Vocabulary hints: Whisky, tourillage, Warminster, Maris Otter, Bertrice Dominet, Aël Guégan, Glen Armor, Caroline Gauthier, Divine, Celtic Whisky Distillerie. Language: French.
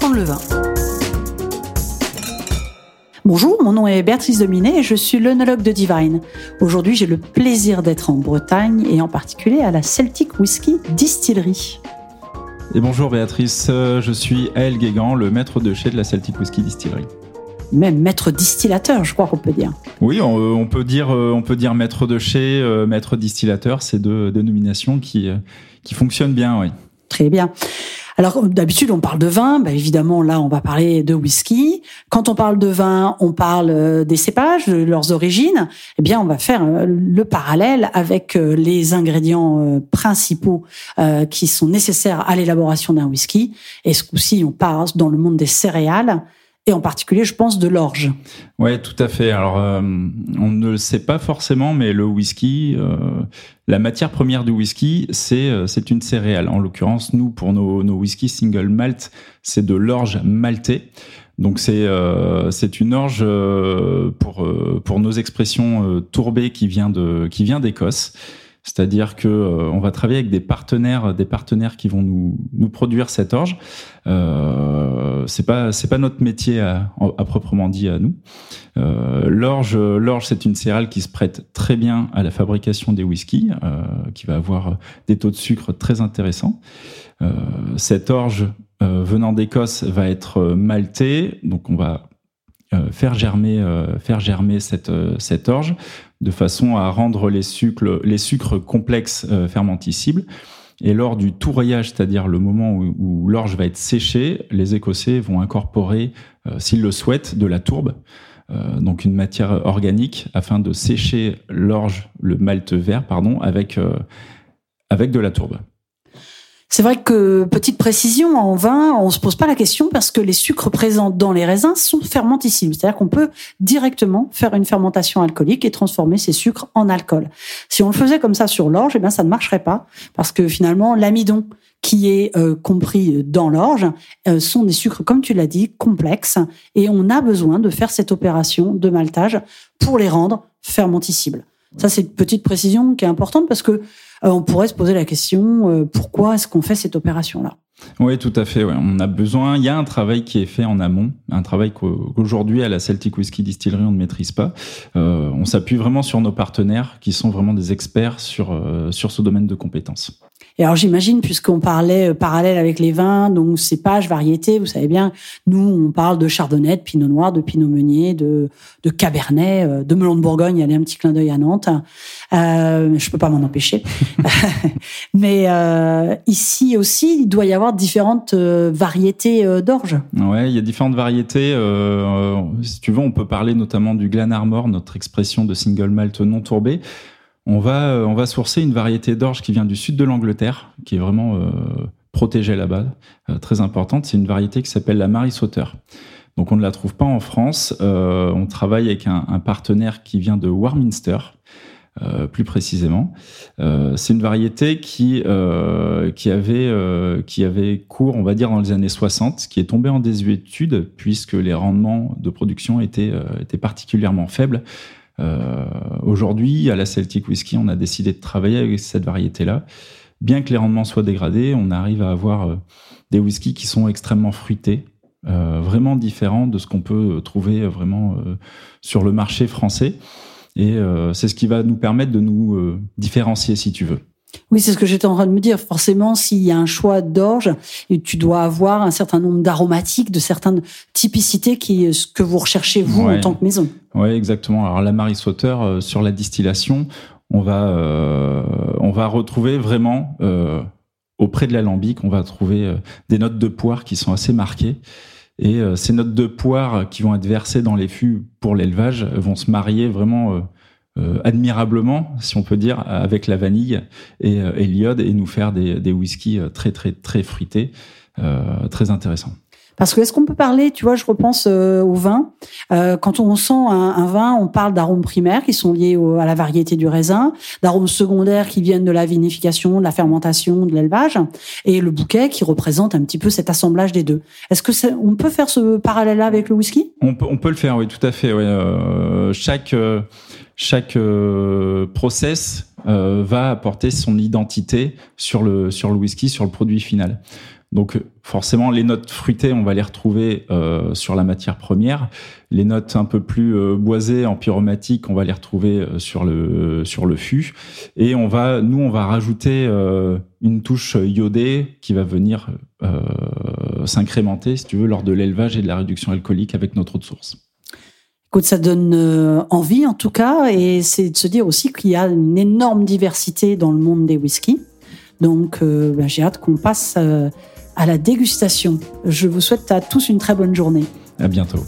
prendre le vin. Bonjour, mon nom est Bertrice Dominet et je suis l'œnologue de Divine. Aujourd'hui, j'ai le plaisir d'être en Bretagne et en particulier à la Celtic Whisky Distillerie. Et bonjour Béatrice, je suis Aël Guégan, le maître de chai de la Celtic Whisky Distillerie. Même maître distillateur, je crois qu'on peut dire. Oui, on peut dire maître de chai, maître distillateur, c'est deux dénominations qui fonctionnent bien, oui. Très bien. Alors, d'habitude, on parle de vin. Bah, évidemment, là, on va parler de whisky. Quand on parle de vin, on parle des cépages, de leurs origines. Eh bien, on va faire le parallèle avec les ingrédients principaux qui sont nécessaires à l'élaboration d'un whisky. Et ce coup-ci, on part dans le monde des céréales. Et en particulier, je pense, de l'orge. Oui, tout à fait. Alors, on ne le sait pas forcément, mais le whisky, la matière première du whisky, c'est une céréale. En l'occurrence, nous, pour nos whisky single malt, c'est de l'orge maltée. Donc, c'est une orge, pour nos expressions, tourbée qui vient d'Écosse. C'est-à-dire que on va travailler avec des partenaires qui vont nous produire cette orge. C'est pas notre métier à proprement dit à nous. L'orge, c'est une céréale qui se prête très bien à la fabrication des whiskies, qui va avoir des taux de sucre très intéressants. Cette orge venant d'Écosse va être maltée, donc on va faire germer cette orge de façon à rendre les sucres complexes fermenticibles. Et lors du tourillage, c'est-à-dire le moment où l'orge va être séchée, les Écossais vont incorporer, s'ils le souhaitent, de la tourbe, donc une matière organique, afin de sécher l'orge, le malt vert, avec de la tourbe. C'est vrai que, petite précision, en vin, on se pose pas la question parce que les sucres présents dans les raisins sont fermenticibles. C'est-à-dire qu'on peut directement faire une fermentation alcoolique et transformer ces sucres en alcool. Si on le faisait comme ça sur l'orge, eh ben, ça ne marcherait pas parce que finalement, l'amidon qui est compris dans l'orge sont des sucres, comme tu l'as dit, complexes et on a besoin de faire cette opération de maltage pour les rendre fermenticibles. Ça, c'est une petite précision qui est importante parce que on pourrait se poser la question pourquoi est-ce qu'on fait cette opération-là ? Oui, tout à fait. Ouais. On a besoin. Il y a un travail qui est fait en amont, un travail qu'aujourd'hui à la Celtic Whisky Distillerie on ne maîtrise pas. On s'appuie vraiment sur nos partenaires qui sont vraiment des experts sur ce domaine de compétences. Et alors j'imagine, puisqu'on parlait parallèle avec les vins, donc cépages, variétés, vous savez bien, nous on parle de chardonnay, de pinot noir, de pinot meunier, de cabernet, de melon de Bourgogne, allez un petit clin d'œil à Nantes, je peux pas m'en empêcher. Mais ici aussi, il doit y avoir différentes variétés d'orge. Ouais, il y a différentes variétés. Si tu veux, on peut parler notamment du Glen Armor, notre expression de single malt non tourbée. On va sourcer une variété d'orge qui vient du sud de l'Angleterre, qui est vraiment protégée là-bas, très importante. C'est une variété qui s'appelle la Maris Otter. Donc on ne la trouve pas en France. On travaille avec un partenaire qui vient de Warminster, plus précisément. C'est une variété qui avait cours, on va dire, dans les années 60, qui est tombée en désuétude puisque les rendements de production étaient particulièrement faibles. Aujourd'hui, à la Celtic Whisky, on a décidé de travailler avec cette variété-là. Bien que les rendements soient dégradés, on arrive à avoir des whiskies qui sont extrêmement fruités, vraiment différents de ce qu'on peut trouver vraiment sur le marché français. Et c'est ce qui va nous permettre de nous différencier, si tu veux. Oui, c'est ce que j'étais en train de me dire. Forcément, s'il y a un choix d'orge, tu dois avoir un certain nombre d'aromatiques, de certaines typicités qui, ce que vous recherchez, vous, ouais, en tant que maison. Oui, exactement. Alors, la Maris Otter, sur la distillation, on va retrouver vraiment, auprès de l'alambic, on va trouver des notes de poire qui sont assez marquées. Et ces notes de poire qui vont être versées dans les fûts pour l'élevage vont se marier vraiment admirablement, si on peut dire, avec la vanille et l'iode, et nous faire des whiskies très très très fruités, très intéressants. Parce que est-ce qu'on peut parler, tu vois, je repense au vin. Quand on sent un vin, on parle d'arômes primaires qui sont liés à la variété du raisin, d'arômes secondaires qui viennent de la vinification, de la fermentation, de l'élevage, et le bouquet qui représente un petit peu cet assemblage des deux. Est-ce que on peut faire ce parallèle-là avec le whisky ? On peut le faire, oui, tout à fait. Oui. Chaque process va apporter son identité sur le whisky, sur le produit final. Donc forcément, les notes fruitées, on va les retrouver sur la matière première. Les notes un peu plus boisées, empyromatiques, on va les retrouver sur le fût. Et on va rajouter une touche iodée qui va venir s'incrémenter, si tu veux, lors de l'élevage et de la réduction alcoolique avec notre eau de source. Écoute, ça donne envie en tout cas, et c'est de se dire aussi qu'il y a une énorme diversité dans le monde des whiskies. Donc j'ai hâte qu'on passe à la dégustation. Je vous souhaite à tous une très bonne journée. À bientôt.